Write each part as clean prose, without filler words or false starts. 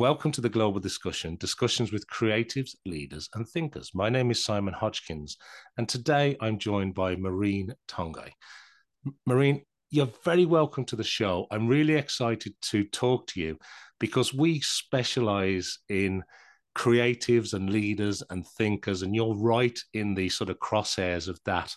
Welcome to the Global Discussion, discussions with creatives, leaders and thinkers. My name is Simon Hodgkins and today I'm joined by Marine Tanguy. Marine, you're very welcome to the show. I'm really excited to talk to you because we specialise in creatives and leaders and thinkers, and you're right in the sort of crosshairs of that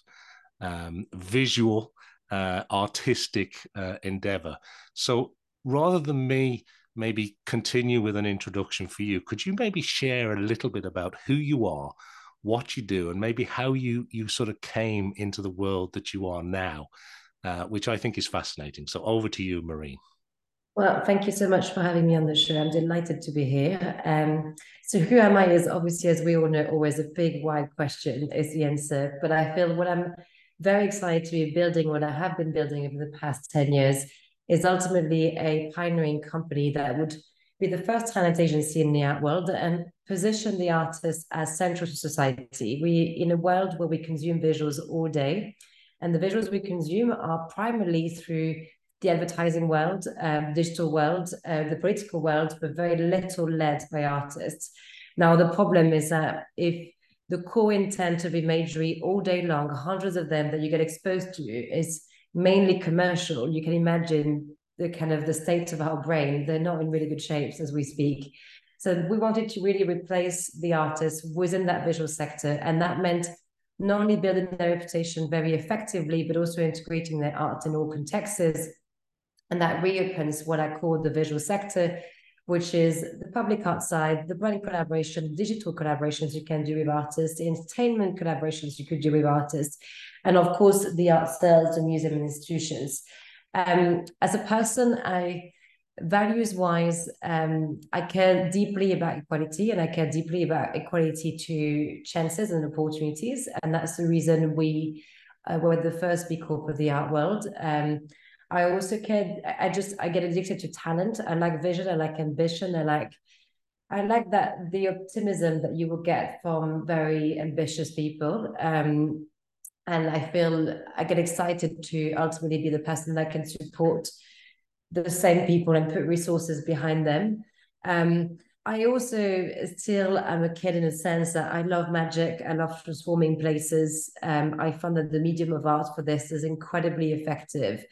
visual, artistic endeavour. So rather than me maybe continue with an introduction for you, could you maybe share a little bit about who you are, what you do, and maybe how you sort of came into the world that you are now, which I think is fascinating. So over to you, Marine. Well, thank you so much for having me on the show. I'm delighted to be here. So who am I is obviously, as we all know, always a big, wide question is the answer. But I feel what I'm very excited to be building, what I have been building over the past 10 years, is ultimately a pioneering company that would be the first talent agency in the art world and position the artists as central to society. We, in a world where we consume visuals all day, and the visuals we consume are primarily through the advertising world, digital world, the political world, but very little led by artists. Now, the problem is that if the core intent of imagery all day long, hundreds of them that you get exposed to, is mainly commercial, you can imagine the kind of the state of our brain. They're not in really good shapes as we speak. So we wanted to really replace the artists within that visual sector. And that meant not only building their reputation very effectively, but also integrating their art in all contexts. And that reopens what I call the visual sector, which is the public art side, the branding collaboration, digital collaborations you can do with artists, the entertainment collaborations you could do with artists, and of course, the art sales, the museum and institutions. As a person, values-wise, I care deeply about equality, and I care deeply about equality to chances and opportunities. And that's the reason we were the first B Corp of the art world. I also care, I get addicted to talent. I like vision, I like ambition, I like that the optimism that you will get from very ambitious people. And I feel I get excited to ultimately be the person that can support the same people and put resources behind them. I also still am a kid in a sense that I love magic. I love transforming places. I found that the medium of art for this is incredibly effective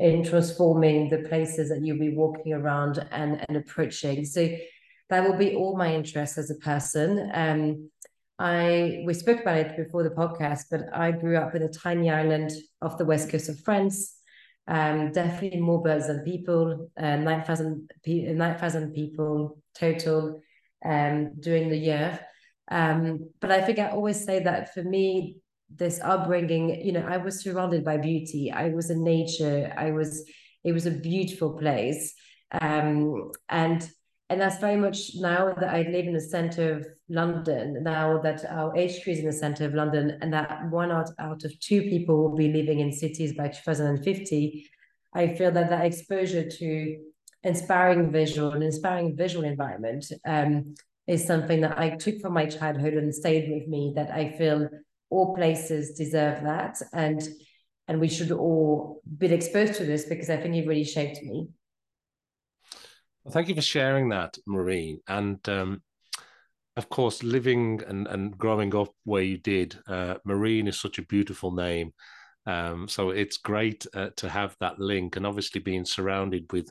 in transforming the places that you'll be walking around and approaching. So that will be all my interests as a person. We spoke about it before the podcast, but I grew up in a tiny island off the west coast of France. Definitely more birds than people, 9,000 people total during the year. But I think I always say that for me, this upbringing, you know, I was surrounded by beauty. I was in nature. It was a beautiful place. And that's very much now that I live in the center of London, now that our HQ is in the center of London, and that 1 out of 2 people will be living in cities by 2050, I feel that that exposure to inspiring visual environment is something that I took from my childhood and stayed with me, that I feel all places deserve that. And we should all be exposed to this because I think it really shaped me. Well, thank you for sharing that, Marine. And of course, living and growing up where you did, Marine is such a beautiful name. So it's great to have that link, and obviously being surrounded with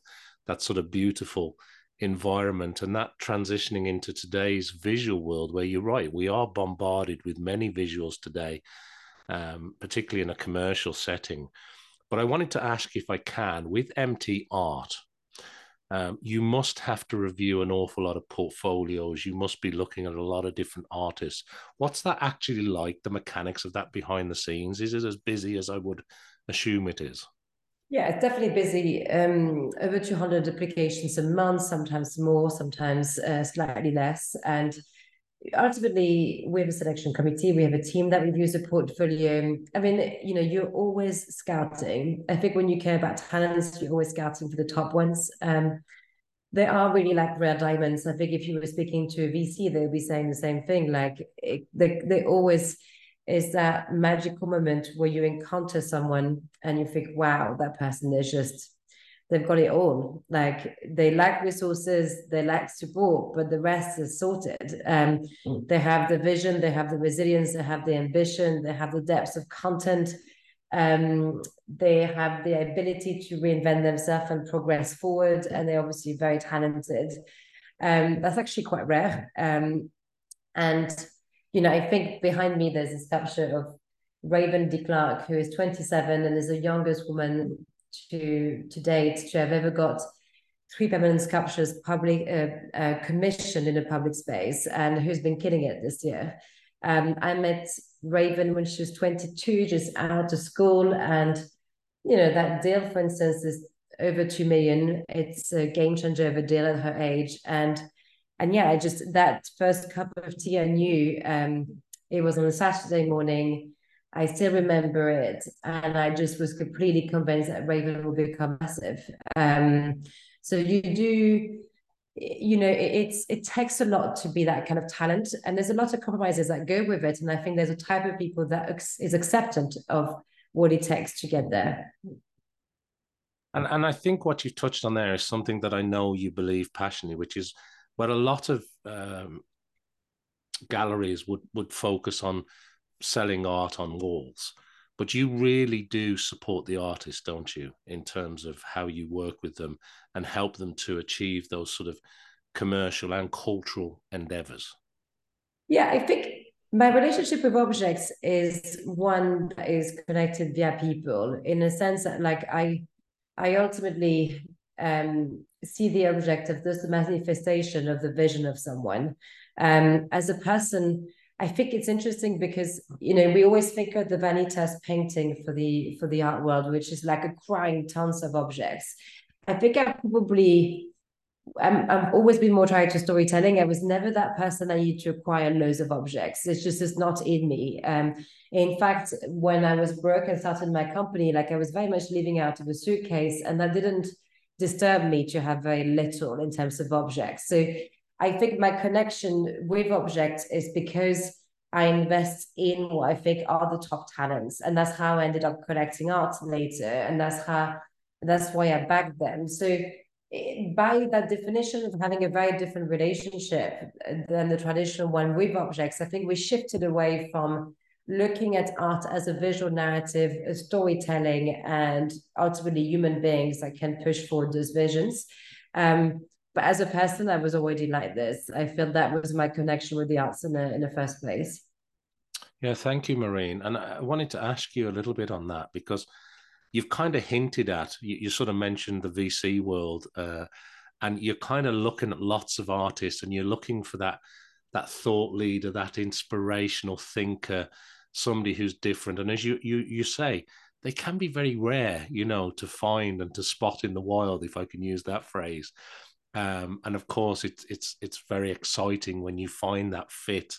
that sort of beautiful environment and that transitioning into today's visual world where you're right, we are bombarded with many visuals today, particularly in a commercial setting. But I wanted to ask, if I can, with MTArt, you must have to review an awful lot of portfolios. You must be looking at a lot of different artists. What's that actually like, the mechanics of that behind the scenes? Is it as busy as I would assume it is? Yeah, it's definitely busy. Over 200 applications a month, sometimes more, sometimes slightly less. And ultimately, we have a selection committee. We have a team that reviews the portfolio. I mean, you know, you're always scouting. I think when you care about talents, you're always scouting for the top ones. There are really like rare diamonds. I think if you were speaking to a VC, they'll be saying the same thing. Like they always is that magical moment where you encounter someone and you think, wow, that person is just they've got it all. Like, they lack resources, they lack support, but the rest is sorted. They have the vision, they have the resilience, they have the ambition, they have the depths of content. They have the ability to reinvent themselves and progress forward, and they're obviously very talented. That's actually quite rare. And, you know, I think behind me there's this sculpture of Raven De Clark, who is 27 and is the youngest woman to date to have ever got 3 permanent sculptures public commissioned in a public space, and who's been killing it this year. I met Raven when she was 22, just out of school, and you know, that deal, for instance, is over 2 million. It's a game changer of a deal at her age, and yeah, I just, that first cup of tea, I knew it was on a Saturday morning. I still remember it, and I just was completely convinced that Raven will become massive. So you do, you know, it takes a lot to be that kind of talent, and there's a lot of compromises that go with it. And I think there's a type of people that is acceptant of what it takes to get there. And I think what you touched on there is something that I know you believe passionately, which is what a lot of galleries would focus on, selling art on walls. But you really do support the artist, don't you, in terms of how you work with them and help them to achieve those sort of commercial and cultural endeavors? Yeah, I think my relationship with objects is one that is connected via people, in a sense that, like, I ultimately see the object of this manifestation of the vision of someone. As a person, I think it's interesting because, you know, we always think of the vanitas painting for the art world, which is like a crying tons of objects. I think I've always been more tied to storytelling. I was never that person that used to acquire loads of objects. It's not in me. In fact, when I was broke and started my company, like, I was very much living out of a suitcase, and that didn't disturb me to have very little in terms of objects. So I think my connection with objects is because I invest in what I think are the top talents, and that's how I ended up collecting art later, and that's why I bagged them. So by that definition of having a very different relationship than the traditional one with objects, I think we shifted away from looking at art as a visual narrative, a storytelling, and ultimately human beings that can push forward those visions. But as a person, I was already like this. I feel that was my connection with the arts in the first place. Yeah, thank you, Marine. And I wanted to ask you a little bit on that, because you've kind of hinted at, you sort of mentioned the VC world, and you're kind of looking at lots of artists, and you're looking for that thought leader, that inspirational thinker, somebody who's different. And as you say, they can be very rare, you know, to find and to spot in the wild, if I can use that phrase. And of course, it's very exciting when you find that fit.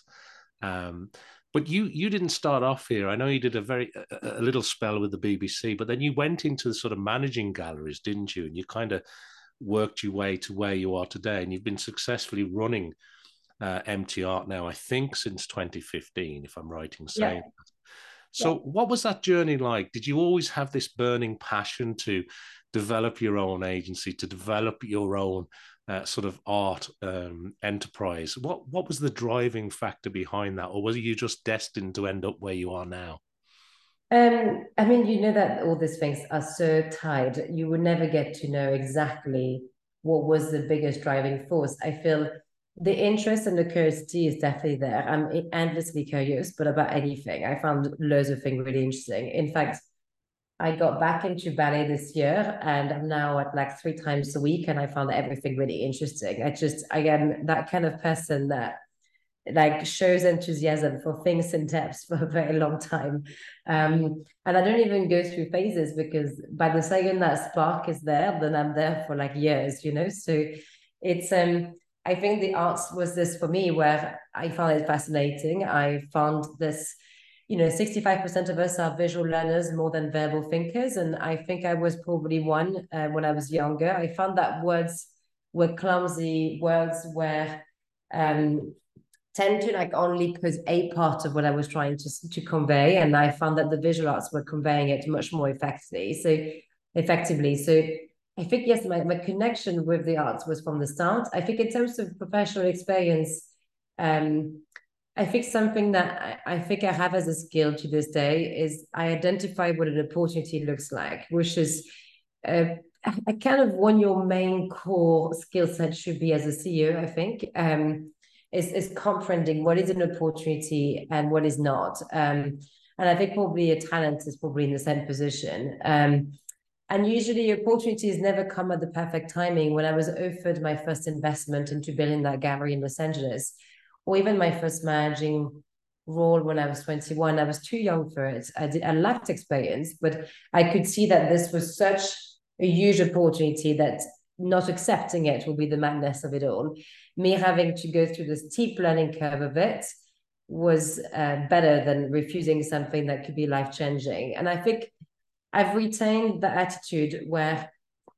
But you didn't start off here. I know you did a little spell with the BBC, but then you went into sort of managing galleries, didn't you? And you kind of worked your way to where you are today. And you've been successfully running MTArt now, I think, since 2015, if I'm right in saying that. So what was that journey like? Did you always have this burning passion to develop your own agency, to develop your own sort of art enterprise? What was the driving factor behind that? Or was you just destined to end up where you are now? I mean, you know that all these things are so tied. You would never get to know exactly what was the biggest driving force. I feel the interest and the curiosity is definitely there. I'm endlessly curious, but about anything. I found loads of things really interesting. In fact, I got back into ballet this year, and I'm now at like 3 times a week, and I found everything really interesting. I am that kind of person that, like, shows enthusiasm for things in depth for a very long time. And I don't even go through phases, because by the second that spark is there, then I'm there for like years, you know? So it's... I think the arts was this for me, where I found it fascinating. I found this, you know, 65% of us are visual learners more than verbal thinkers. And I think I was probably one when I was younger. I found that words were clumsy, words were tend to like only pose a part of what I was trying to convey. And I found that the visual arts were conveying it much more effectively. So I think, yes, my connection with the arts was from the start. I think in terms of professional experience, I think something that I think I have as a skill to this day is I identify what an opportunity looks like, which is kind of one your main core skill set should be as a CEO, I think, is comprehending what is an opportunity and what is not. And I think probably a talent is probably in the same position. And usually opportunities never come at the perfect timing. When I was offered my first investment into building that gallery in Los Angeles, or even my first managing role when I was 21, I was too young for it. I lacked experience, but I could see that this was such a huge opportunity that not accepting it would be the madness of it all. Me having to go through the steep learning curve of it was better than refusing something that could be life-changing. And I think I've retained the attitude where,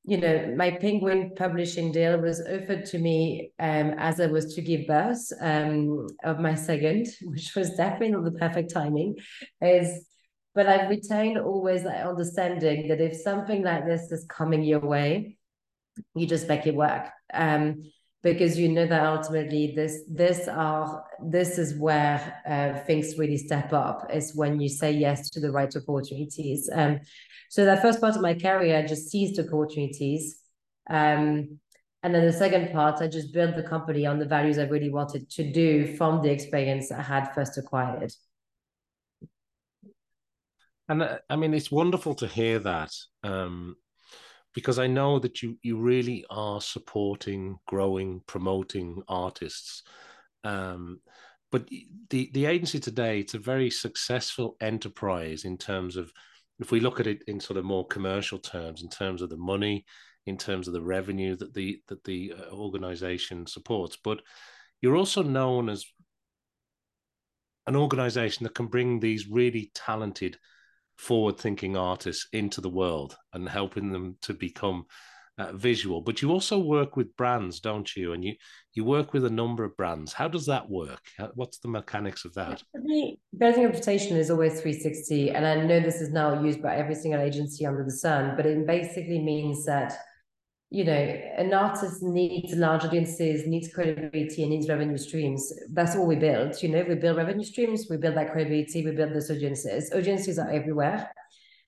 you know, my Penguin publishing deal was offered to me as I was to give birth of my second, which was definitely not the perfect timing. But I've retained always that understanding that if something like this is coming your way, you just make it work, because you know that ultimately this is where things really step up, is when you say yes to the right opportunities. So that first part of my career, I just seized opportunities. And then the second part, I just built the company on the values I really wanted to do from the experience I had first acquired. And I mean, it's wonderful to hear that, because I know that you really are supporting, growing, promoting artists. But the agency today, it's a very successful enterprise in terms of, if we look at it in sort of more commercial terms, in terms of the money, in terms of the revenue that the organization supports, but you're also known as an organization that can bring these really talented, forward-thinking artists into the world and helping them to become visual. But you also work with brands, don't you? And you work with a number of brands. How does that work? What's the mechanics of that? Building reputation is always 360. And I know this is now used by every single agency under the sun, but it basically means that, you know, an artist needs large audiences, needs credibility, and needs revenue streams. That's all we build. You know, we build revenue streams, we build that credibility, we build those audiences. Audiences are everywhere.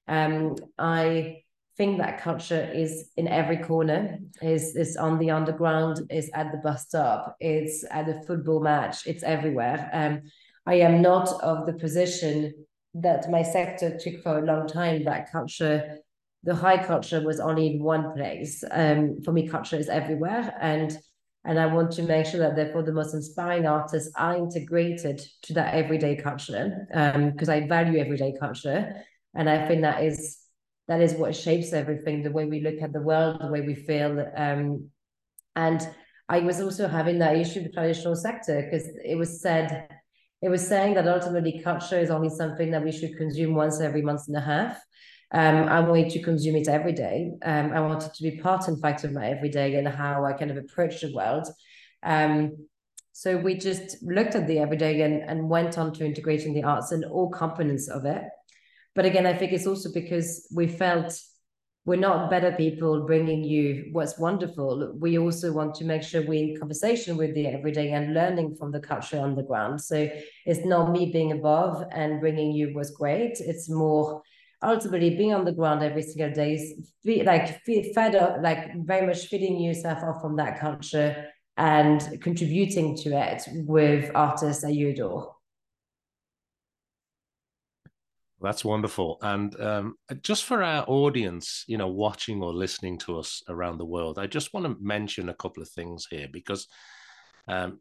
I think that culture is in every corner. It's on the underground, it's at the bus stop, it's at the football match, it's everywhere. I am not of the position that my sector took for a long time, that culture, the high culture, was only in one place. For me, culture is everywhere. And I want to make sure that therefore the most inspiring artists are integrated to that everyday culture, because I value everyday culture. And I think that is what shapes everything, the way we look at the world, the way we feel. And I was also having that issue with the traditional sector, because it was saying that ultimately culture is only something that we should consume once every month and a half. I wanted to consume it every day. I wanted to be part, in fact, of my everyday and how I kind of approach the world. So we just looked at the everyday and went on to integrating the arts and all components of it. But again, I think it's also because we felt we're not better people bringing you what's wonderful. We also want to make sure we're in conversation with the everyday and learning from the culture on the ground. So it's not me being above and bringing you what's great. It's more ultimately being on the ground every single day, very much feeding yourself off from that culture and contributing to it with artists that you adore. That's wonderful. And just for our audience, you know, watching or listening to us around the world, I just want to mention a couple of things here, because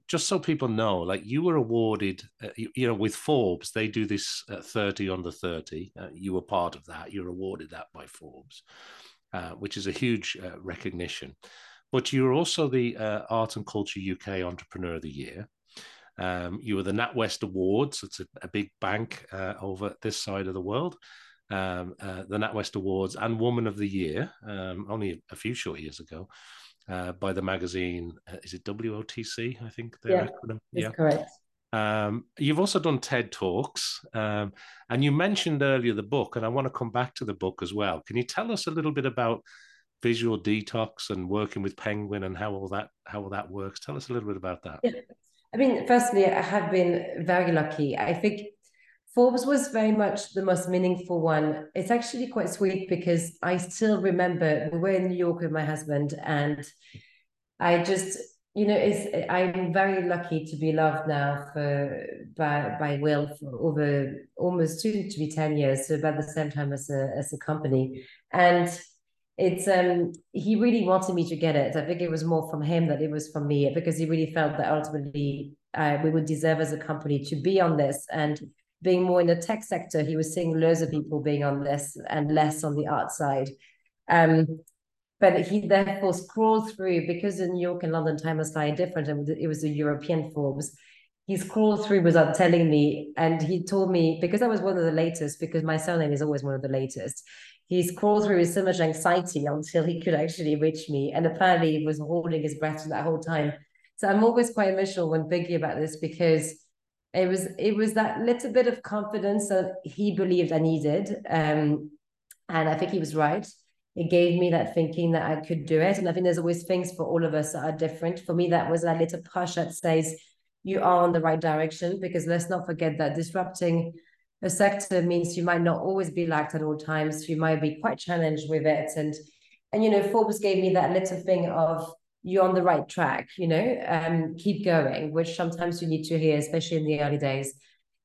just so people know, like, you were awarded, you know, with Forbes, they do this 30 under 30. You were part of that. You were awarded that by Forbes, which is a huge recognition. But you're also the Art and Culture UK Entrepreneur of the Year. You were the NatWest Awards. It's a big bank over this side of the world. The NatWest Awards and Woman of the Year, only a few short years ago. By the magazine, is it WOTC, I think? Yeah, that's correct. You've also done TED Talks, and you mentioned earlier the book, and I want to come back to the book as well. Can you tell us a little bit about Visual Detox and working with Penguin and how all that works. Tell us a little bit about that. Yeah. I mean, firstly, I have been very lucky. I think Forbes was very much the most meaningful one. It's actually quite sweet because I still remember we were in New York with my husband, and I just, you know, I'm very lucky to be loved now by Will for over almost soon to be 10 years, so about the same time as a company. And it's he really wanted me to get it. I think it was more from him than it was from me, because he really felt that ultimately we would deserve as a company to be on this. And being more in the tech sector, he was seeing loads of people being on this and less on the art side. But he therefore scrolled through, because the New York and London time was slightly different, and it was the European Forbes. He scrolled through without telling me, and he told me, because I was one of the latest, because my surname is always one of the latest, he scrolled through with so much anxiety until he could actually reach me. And apparently he was holding his breath that whole time. So I'm always quite emotional when thinking about this, because it was that little bit of confidence that he believed I needed. And I think he was right. It gave me that thinking that I could do it. And I think there's always things for all of us that are different. For me, that was that little push that says you are on the right direction, because let's not forget that disrupting a sector means you might not always be liked at all times. You might be quite challenged with it. And you know, Forbes gave me that little thing of you're on the right track, you know, keep going, which sometimes you need to hear, especially in the early days.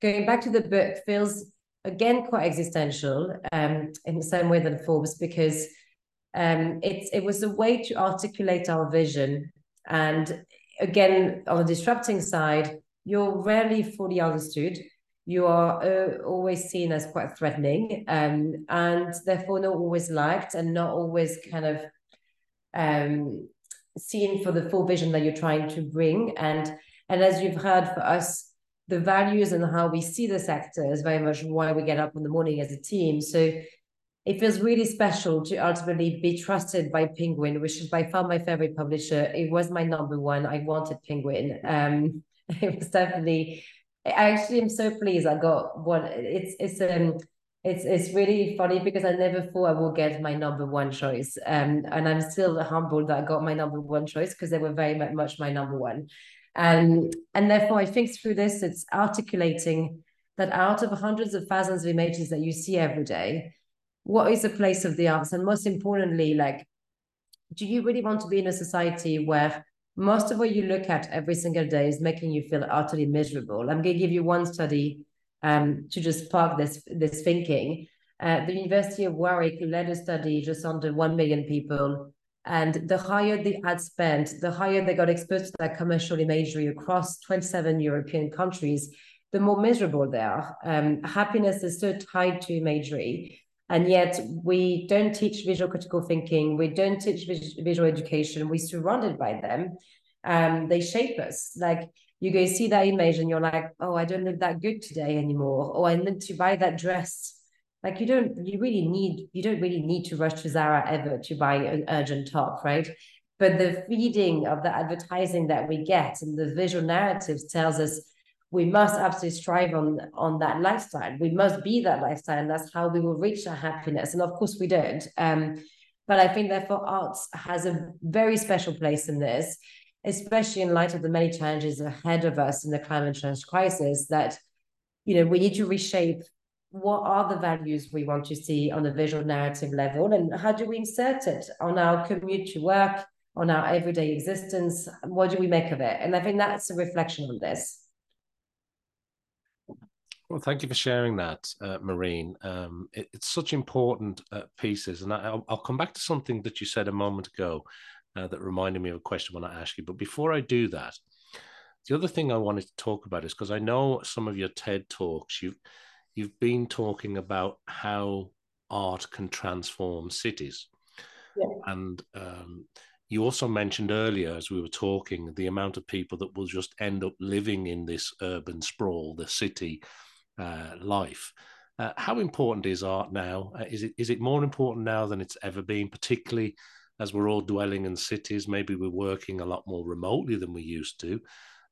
Going back to the book feels, again, quite existential in the same way that Forbes, because it was a way to articulate our vision. And again, on the disrupting side, you're rarely fully understood. You are always seen as quite threatening, and therefore not always liked, and not always kind of seen for the full vision that you're trying to bring. And as you've heard, for us, the values and how we see the sector is very much why we get up in the morning as a team. So it feels really special to ultimately be trusted by Penguin, which is by far my favorite publisher. It was my number one. I wanted Penguin. It was definitely... I actually am so pleased I got one. It's really funny because I never thought I would get my number one choice, and I'm still humbled that I got my number one choice, because they were very much my number one, and therefore I think through this it's articulating that out of hundreds of thousands of images that you see every day, what is the place of the arts, and most importantly, like, do you really want to be in a society where most of what you look at every single day is making you feel utterly miserable? I'm going to give you one study to just spark this thinking. The University of Warwick led a study just under 1 million people. And the higher they had spent, the higher they got exposed to that commercial imagery across 27 European countries, the more miserable they are. Happiness is so tied to imagery. And yet we don't teach visual critical thinking. We don't teach visual education. We're surrounded by them. They shape us. Like, you go see that image and you're like, oh, I don't look that good today anymore. Or I need to buy that dress. Like, you don't really need to rush to Zara ever to buy an urgent top, right? But the feeding of the advertising that we get and the visual narratives tells us we must absolutely strive on that lifestyle. We must be that lifestyle, and that's how we will reach our happiness. And of course we don't. But I think therefore arts has a very special place in this, especially in light of the many challenges ahead of us in the climate change crisis, that, you know, we need to reshape what are the values we want to see on a visual narrative level, and how do we insert it on our commute to work, on our everyday existence? What do we make of it? And I think that's a reflection on this. Well, thank you for sharing that, Marine. It's such important pieces. And I'll come back to something that you said a moment ago that reminded me of a question when I asked you. But before I do that, the other thing I wanted to talk about is, because I know some of your TED Talks, you've been talking about how art can transform cities. Yeah. And you also mentioned earlier, as we were talking, the amount of people that will just end up living in this urban sprawl, the city life. How important is art now? Is it more important now than it's ever been, particularly as we're all dwelling in cities? Maybe we're working a lot more remotely than we used to,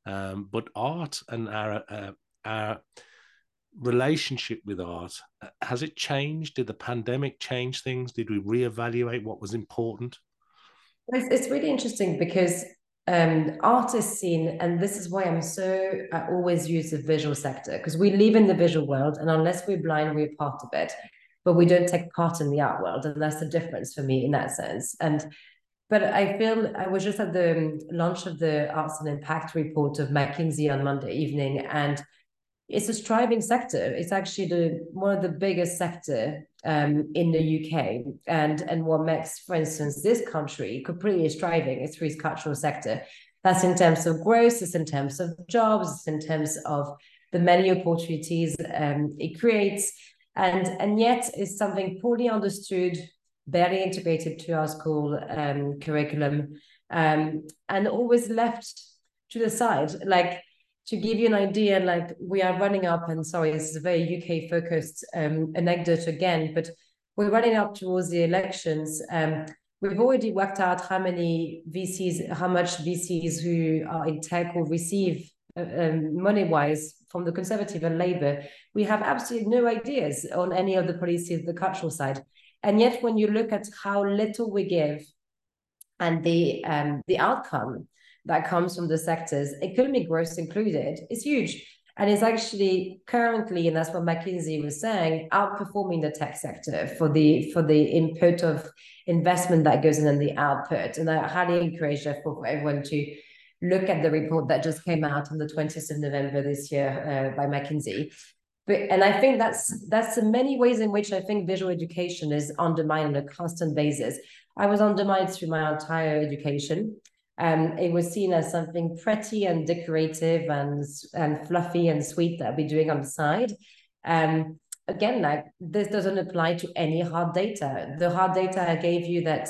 but art and our relationship with art, has it changed? Did the pandemic change things? Did we reevaluate what was important? It's really interesting because art is seen, and this is why I always use the visual sector, because we live in the visual world, and unless we're blind, we're part of it, but we don't take part in the art world, and that's the difference for me in that sense. But I feel, I was just at the launch of the Arts and Impact report of McKinsey on Monday evening, and it's a striving sector. It's actually one of the biggest sector in the UK. And what makes, for instance, this country completely striving is through its cultural sector. That's in terms of growth, it's in terms of jobs, it's in terms of the many opportunities it creates. And yet it's something poorly understood, barely integrated to our school curriculum, and always left to the side. Like, to give you an idea, like, we are running up, and sorry, this is a very UK-focused anecdote again, but we're running up towards the elections. We've already worked out how much VCs who are in tech will receive money-wise from the Conservative and Labour. We have absolutely no ideas on any of the policies, the cultural side. And yet, when you look at how little we give and the outcome that comes from the sectors, economic growth included, is huge. And it's actually currently, and that's what McKinsey was saying, outperforming the tech sector for the input of investment that goes in and the output. And I highly encourage for everyone to look at the report that just came out on the 20th of November this year by McKinsey. And I think that's the many ways in which I think visual education is undermined on a constant basis. I was undermined through my entire education. It was seen as something pretty and decorative and fluffy and sweet that we're doing on the side. Again, like, this doesn't apply to any hard data. The hard data I gave you, that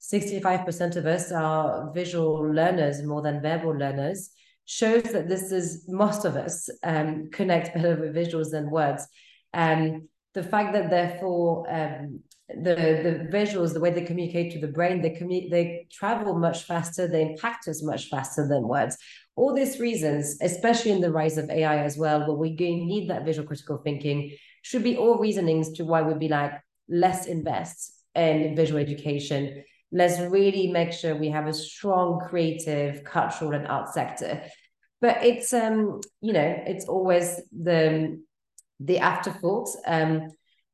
65% of us are visual learners more than verbal learners, shows that this is most of us connect better with visuals than words. The fact that therefore the visuals, the way they communicate to the brain, they travel much faster, they impact us much faster than words. All these reasons, especially in the rise of AI as well, where we need that visual critical thinking, should be all reasonings to why we'd be like, let's invest in visual education. Let's really make sure we have a strong creative, cultural, and art sector. But it's it's always the afterthought.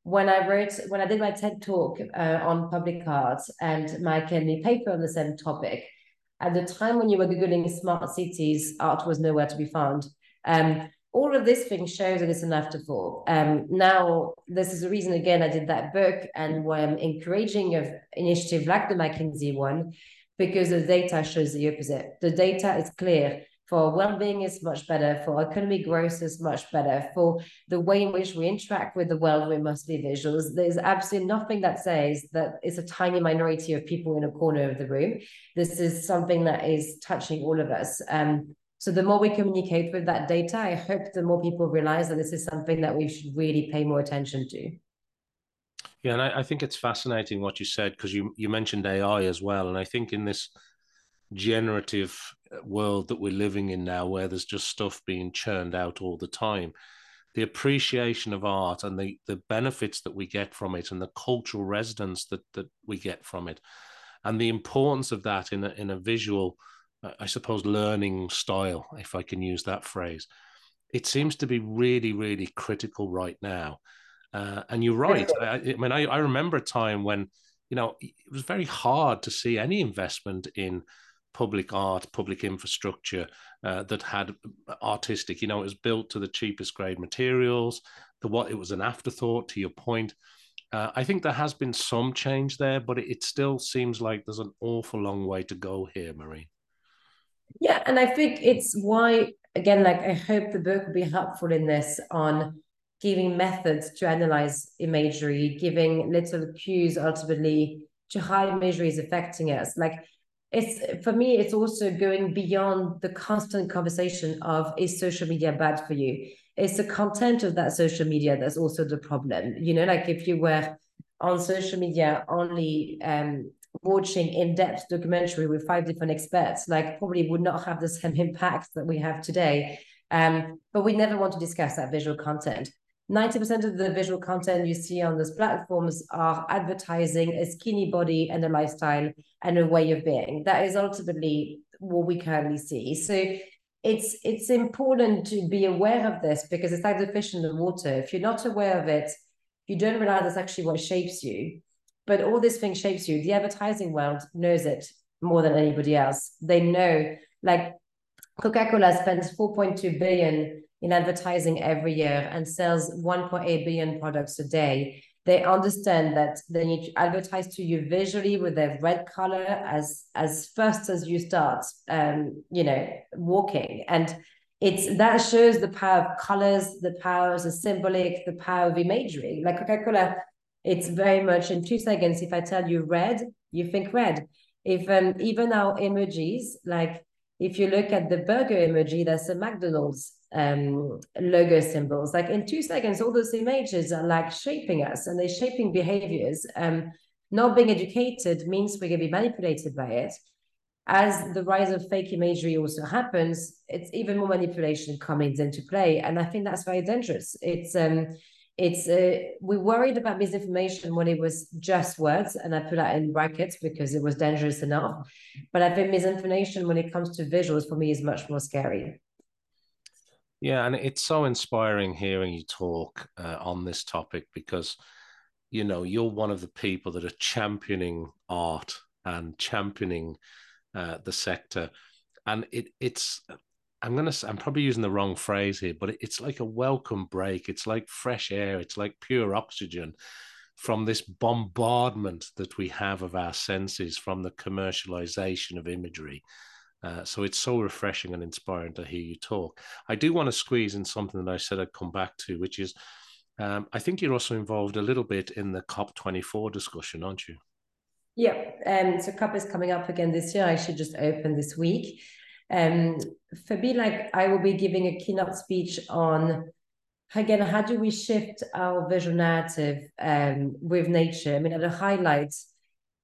When I did my TED Talk on public art and my academic paper on the same topic, at the time when you were Googling smart cities, art was nowhere to be found. All of this thing shows that it's an afterthought. Now, this is the reason, again, I did that book and why I'm encouraging of initiative like the McKinsey one, because the data shows the opposite. The data is clear. For well-being is much better, for economic growth is much better, for the way in which we interact with the world, we must be visuals. There's absolutely nothing that says that it's a tiny minority of people in a corner of the room. This is something that is touching all of us. So the more we communicate with that data, I hope the more people realize that this is something that we should really pay more attention to. Yeah, and I think it's fascinating what you said, because you mentioned AI as well. And I think in this generative world that we're living in now, where there's just stuff being churned out all the time, the appreciation of art and the benefits that we get from it, and the cultural resonance that we get from it, and the importance of that in a visual, I suppose, learning style, if I can use that phrase, it seems to be really, really critical right now. And you're right. I mean I remember a time when, you know, it was very hard to see any investment in public art, public infrastructure that had artistic, it was built to the cheapest grade materials. It was an afterthought, to your point. I think there has been some change there, but it still seems like there's an awful long way to go here, Marine. Yeah, and I think it's why, again, like, I hope the book will be helpful in this on giving methods to analyze imagery, giving little cues ultimately to how imagery is affecting us. Like, it's, for me, it's also going beyond the constant conversation of, is social media bad for you? It's the content of that social media that's also the problem. Like, if you were on social media only watching in-depth documentary with 5 different experts, like, probably would not have the same impact that we have today. But we never want to discuss that visual content. 90% of the visual content you see on these platforms are advertising a skinny body and a lifestyle and a way of being. That is ultimately what we currently see. So it's important to be aware of this, because it's like the fish in the water. If you're not aware of it, you don't realize that's actually what shapes you. But all this thing shapes you. The advertising world knows it more than anybody else. They know, like, Coca-Cola spends $4.2 billion in advertising every year and sells 1.8 billion products a day. They understand that they need to advertise to you visually with their red color as first as you start, walking. And that shows the power of colors, the power of the symbolic, the power of imagery. Like Coca-Cola, it's very much in 2 seconds. If I tell you red, you think red. If even our emojis, like if you look at the burger emoji, that's a McDonald's logo symbols. Like in 2 seconds, all those images are like shaping us, and they're shaping behaviors. Not being educated means we're going to be manipulated by it. As the rise of fake imagery also happens, it's even more manipulation comes into play. And I think that's very dangerous. We worried about misinformation when it was just words, and I put that in brackets because it was dangerous enough. But I think misinformation when it comes to visuals for me is much more scary. Yeah, and it's so inspiring hearing you talk on this topic, because, you know, you're one of the people that are championing art and championing the sector. And it's... I'm probably using the wrong phrase here, but it's like a welcome break. It's like fresh air. It's like pure oxygen from this bombardment that we have of our senses from the commercialization of imagery. So it's so refreshing and inspiring to hear you talk. I do want to squeeze in something that I said I'd come back to, which is I think you're also involved a little bit in the COP24 discussion, aren't you? Yeah. So COP is coming up again this year. I should just open this week. For me, like, I will be giving a keynote speech on, again, how do we shift our visual narrative with nature? I mean, at a highlight,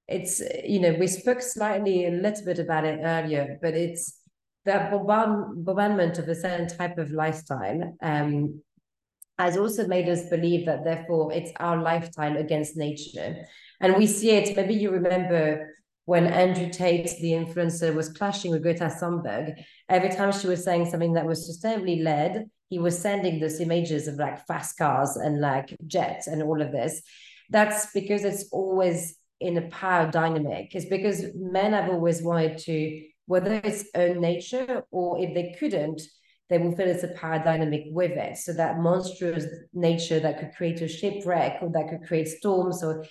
it's, you know, we spoke slightly a little bit about it earlier, but it's that bombardment of a certain type of lifestyle has also made us believe that, therefore, it's our lifestyle against nature. And we see it, maybe you remember, when Andrew Tate, the influencer, was clashing with Greta Thunberg. Every time she was saying something that was sustainably led, he was sending those images of like fast cars and like jets and all of this. That's because it's always in a power dynamic. It's because men have always wanted to, whether it's own nature or if they couldn't, they will feel it's a power dynamic with it. So that monstrous nature that could create a shipwreck or that could create storms. So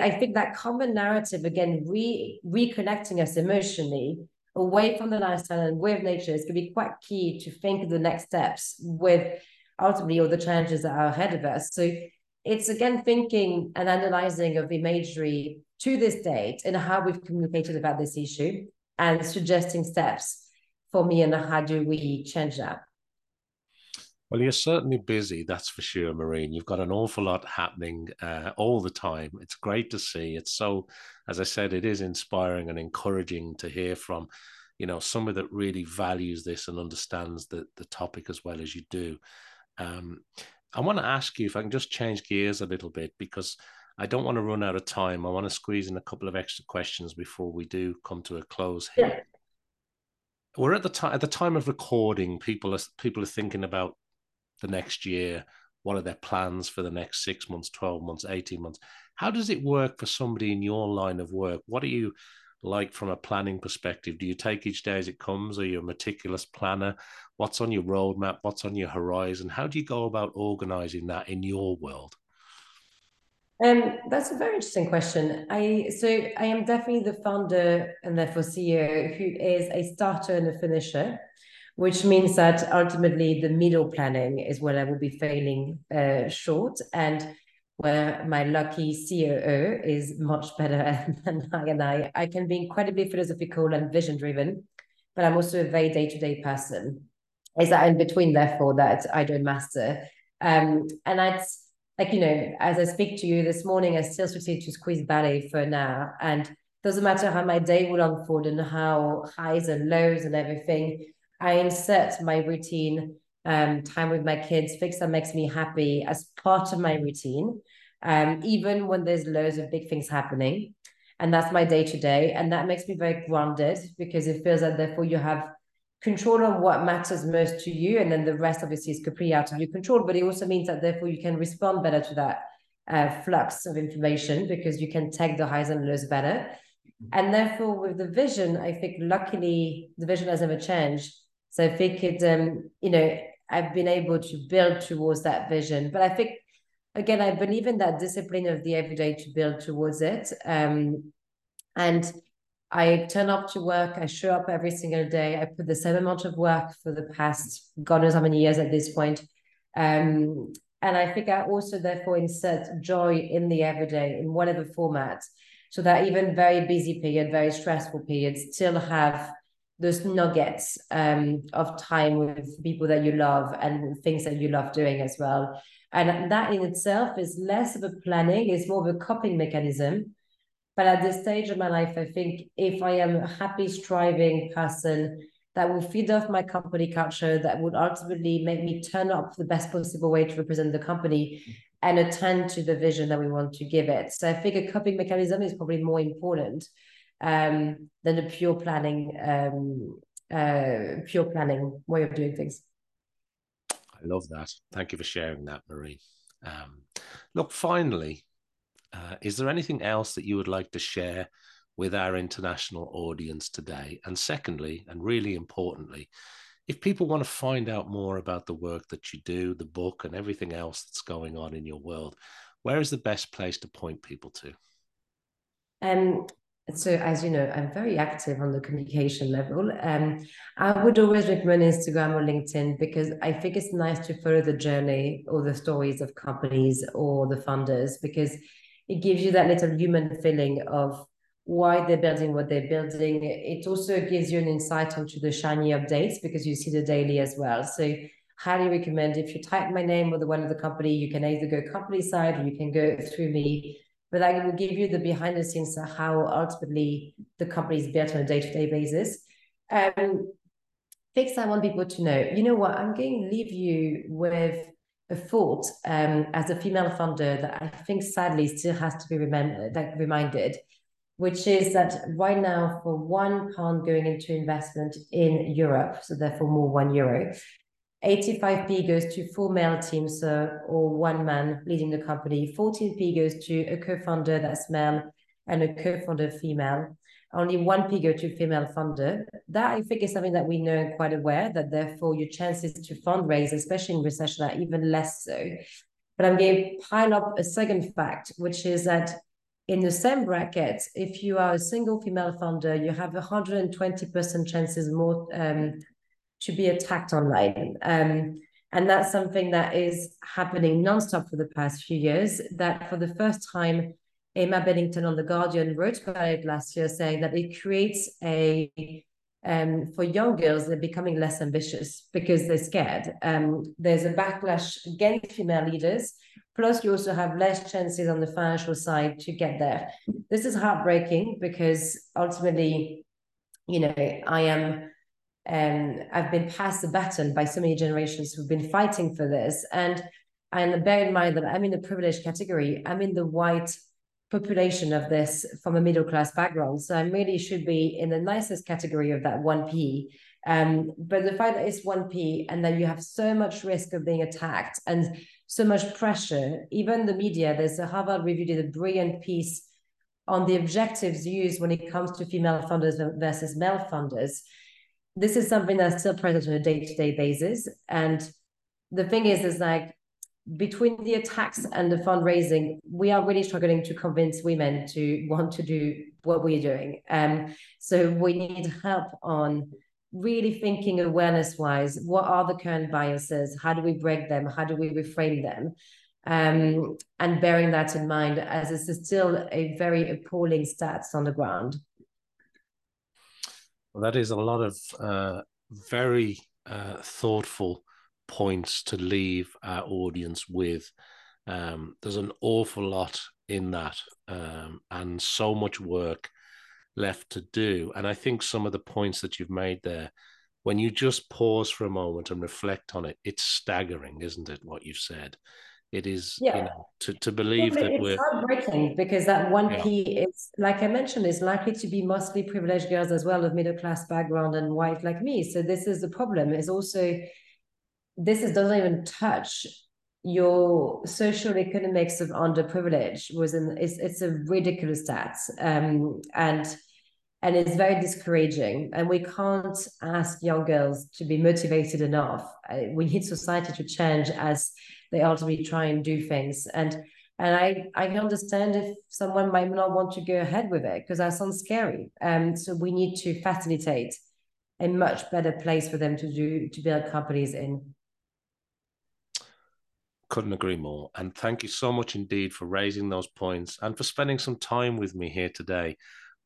I think that common narrative, again, reconnecting us emotionally away from the lifestyle and with nature is going to be quite key to think of the next steps with ultimately all the challenges that are ahead of us. So it's, again, thinking and analyzing of imagery to this date and how we've communicated about this issue and suggesting steps for me, and how do we change that? Well, you're certainly busy, that's for sure, Marine. You've got an awful lot happening all the time. It's great to see. It's so, as I said, it is inspiring and encouraging to hear from, you know, somebody that really values this and understands the topic as well as you do. I want to ask you if I can just change gears a little bit, because I don't want to run out of time. I want to squeeze in a couple of extra questions before we do come to a close here. Yeah. We're at the time of recording, people are thinking about the next year. What are their plans for the next 6 months, 12 months, 18 months? How does it work for somebody in your line of work? What are you like from a planning perspective? Do you take each day as it comes? Are you a meticulous planner? What's on your roadmap? What's on your horizon? How do you go about organizing that in your world? That's a very interesting question. I am definitely the founder and therefore CEO who is a starter and a finisher, which means that ultimately the middle planning is where I will be failing short, and where my lucky COO is much better than I. And I can be incredibly philosophical and vision driven, but I'm also a very day-to-day person. It's that in between, therefore, that I don't master. And that's, like, you know, as I speak to you this morning, I still succeed to squeeze ballet for an hour. And it doesn't matter how my day will unfold and how highs and lows and everything, I insert my routine time with my kids, fix that makes me happy as part of my routine, even when there's loads of big things happening. And that's my day-to-day. And that makes me very grounded, because it feels that therefore you have control on what matters most to you. And then the rest obviously is completely out of your control. But it also means that therefore you can respond better to that flux of information, because you can take the highs and lows better. And therefore with the vision, I think luckily the vision has never changed. So I think it, I've been able to build towards that vision. But I think, again, I believe in that discipline of the everyday to build towards it. And I turn up to work, I show up every single day. I put the same amount of work for the past, God knows how many years at this point. And I think I also therefore insert joy in the everyday in whatever format, so that even very busy period, very stressful periods still have those nuggets of time with people that you love and things that you love doing as well. And that in itself is less of a planning, it's more of a coping mechanism. But at this stage of my life, I think if I am a happy, striving person that will feed off my company culture, that would ultimately make me turn up the best possible way to represent the company and attend to the vision that we want to give it. So I think a coping mechanism is probably more important than a pure planning way of doing things. I love that. Thank you for sharing that, Marine. Look, finally, is there anything else that you would like to share with our international audience today? And secondly, and really importantly, if people want to find out more about the work that you do, the book and everything else that's going on in your world, where is the best place to point people to? So as you know, I'm very active on the communication level. I would always recommend Instagram or LinkedIn, because I think it's nice to follow the journey or the stories of companies or the founders, because it gives you that little human feeling of why they're building what they're building. It also gives you an insight onto the shiny updates, because you see the daily as well. So highly recommend, if you type my name or the one of the company, you can either go company side or you can go through me. But that will give you the behind the scenes of how ultimately the company is built on a day-to-day basis. Things I want people to know. You know what? I'm going to leave you with a thought as a female founder that I think sadly still has to be reminded, which is that right now for £1 going into investment in Europe, so therefore more €1, 85p goes to 4 male teams, or one man leading the company. 14p goes to a co-founder that's male and a co-founder female. Only 1p go to female funder. That I think is something that we know and quite aware, that therefore your chances to fundraise, especially in recession, are even less so. But I'm going to pile up a second fact, which is that in the same bracket, if you are a single female funder, you have 120% chances more to be attacked online. And that's something that is happening nonstop for the past few years, that for the first time, Emma Bennington on The Guardian wrote about it last year, saying that it creates for young girls, they're becoming less ambitious because they're scared. There's a backlash against female leaders, plus you also have less chances on the financial side to get there. This is heartbreaking, because ultimately, I've been passed the baton by so many generations who've been fighting for this. And bear in mind that I'm in the privileged category. I'm in the white population of this from a middle-class background. So I really should be in the nicest category of that 1p. But the fact that it's 1p and that you have so much risk of being attacked and so much pressure, even the media, there's a Harvard review did a brilliant piece on the objectives used when it comes to female founders versus male founders. This is something that's still present on a day-to-day basis. And the thing is like, between the attacks and the fundraising, we are really struggling to convince women to want to do what we're doing. So we need help on really thinking awareness-wise, what are the current biases? How do we break them? How do we reframe them? And bearing that in mind, as this is still a very appalling stats on the ground. Well, that is a lot of very thoughtful points to leave our audience with. There's an awful lot in that and so much work left to do. And I think some of the points that you've made there when you just pause for a moment and reflect on it, it's staggering, isn't it, what you've said? It is, you know, to believe that it's heartbreaking, because that 1P is, like I mentioned, is likely to be mostly privileged girls as well, of middle-class background and white like me. So this is the problem, is also, doesn't even touch your social economics of underprivilege. It's a ridiculous stat. And it's very discouraging. And we can't ask young girls to be motivated enough. We need society to change as they ultimately try and do things. And I can understand if someone might not want to go ahead with it, because that sounds scary. So we need to facilitate a much better place for them to build companies in. Couldn't agree more. And thank you so much indeed for raising those points and for spending some time with me here today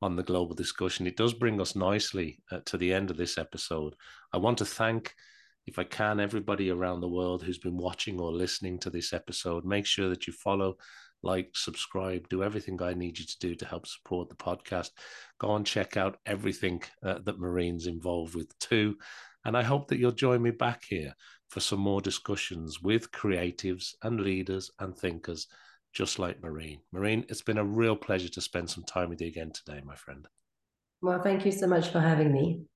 on the global discussion. It does bring us nicely to the end of this episode. I want to thank, if I can, everybody around the world who's been watching or listening to this episode. Make sure that you follow, like, subscribe, do everything I need you to do to help support the podcast. Go and check out everything that Marine's involved with too. And I hope that you'll join me back here for some more discussions with creatives and leaders and thinkers just like Marine. Marine, it's been a real pleasure to spend some time with you again today, my friend. Well, thank you so much for having me.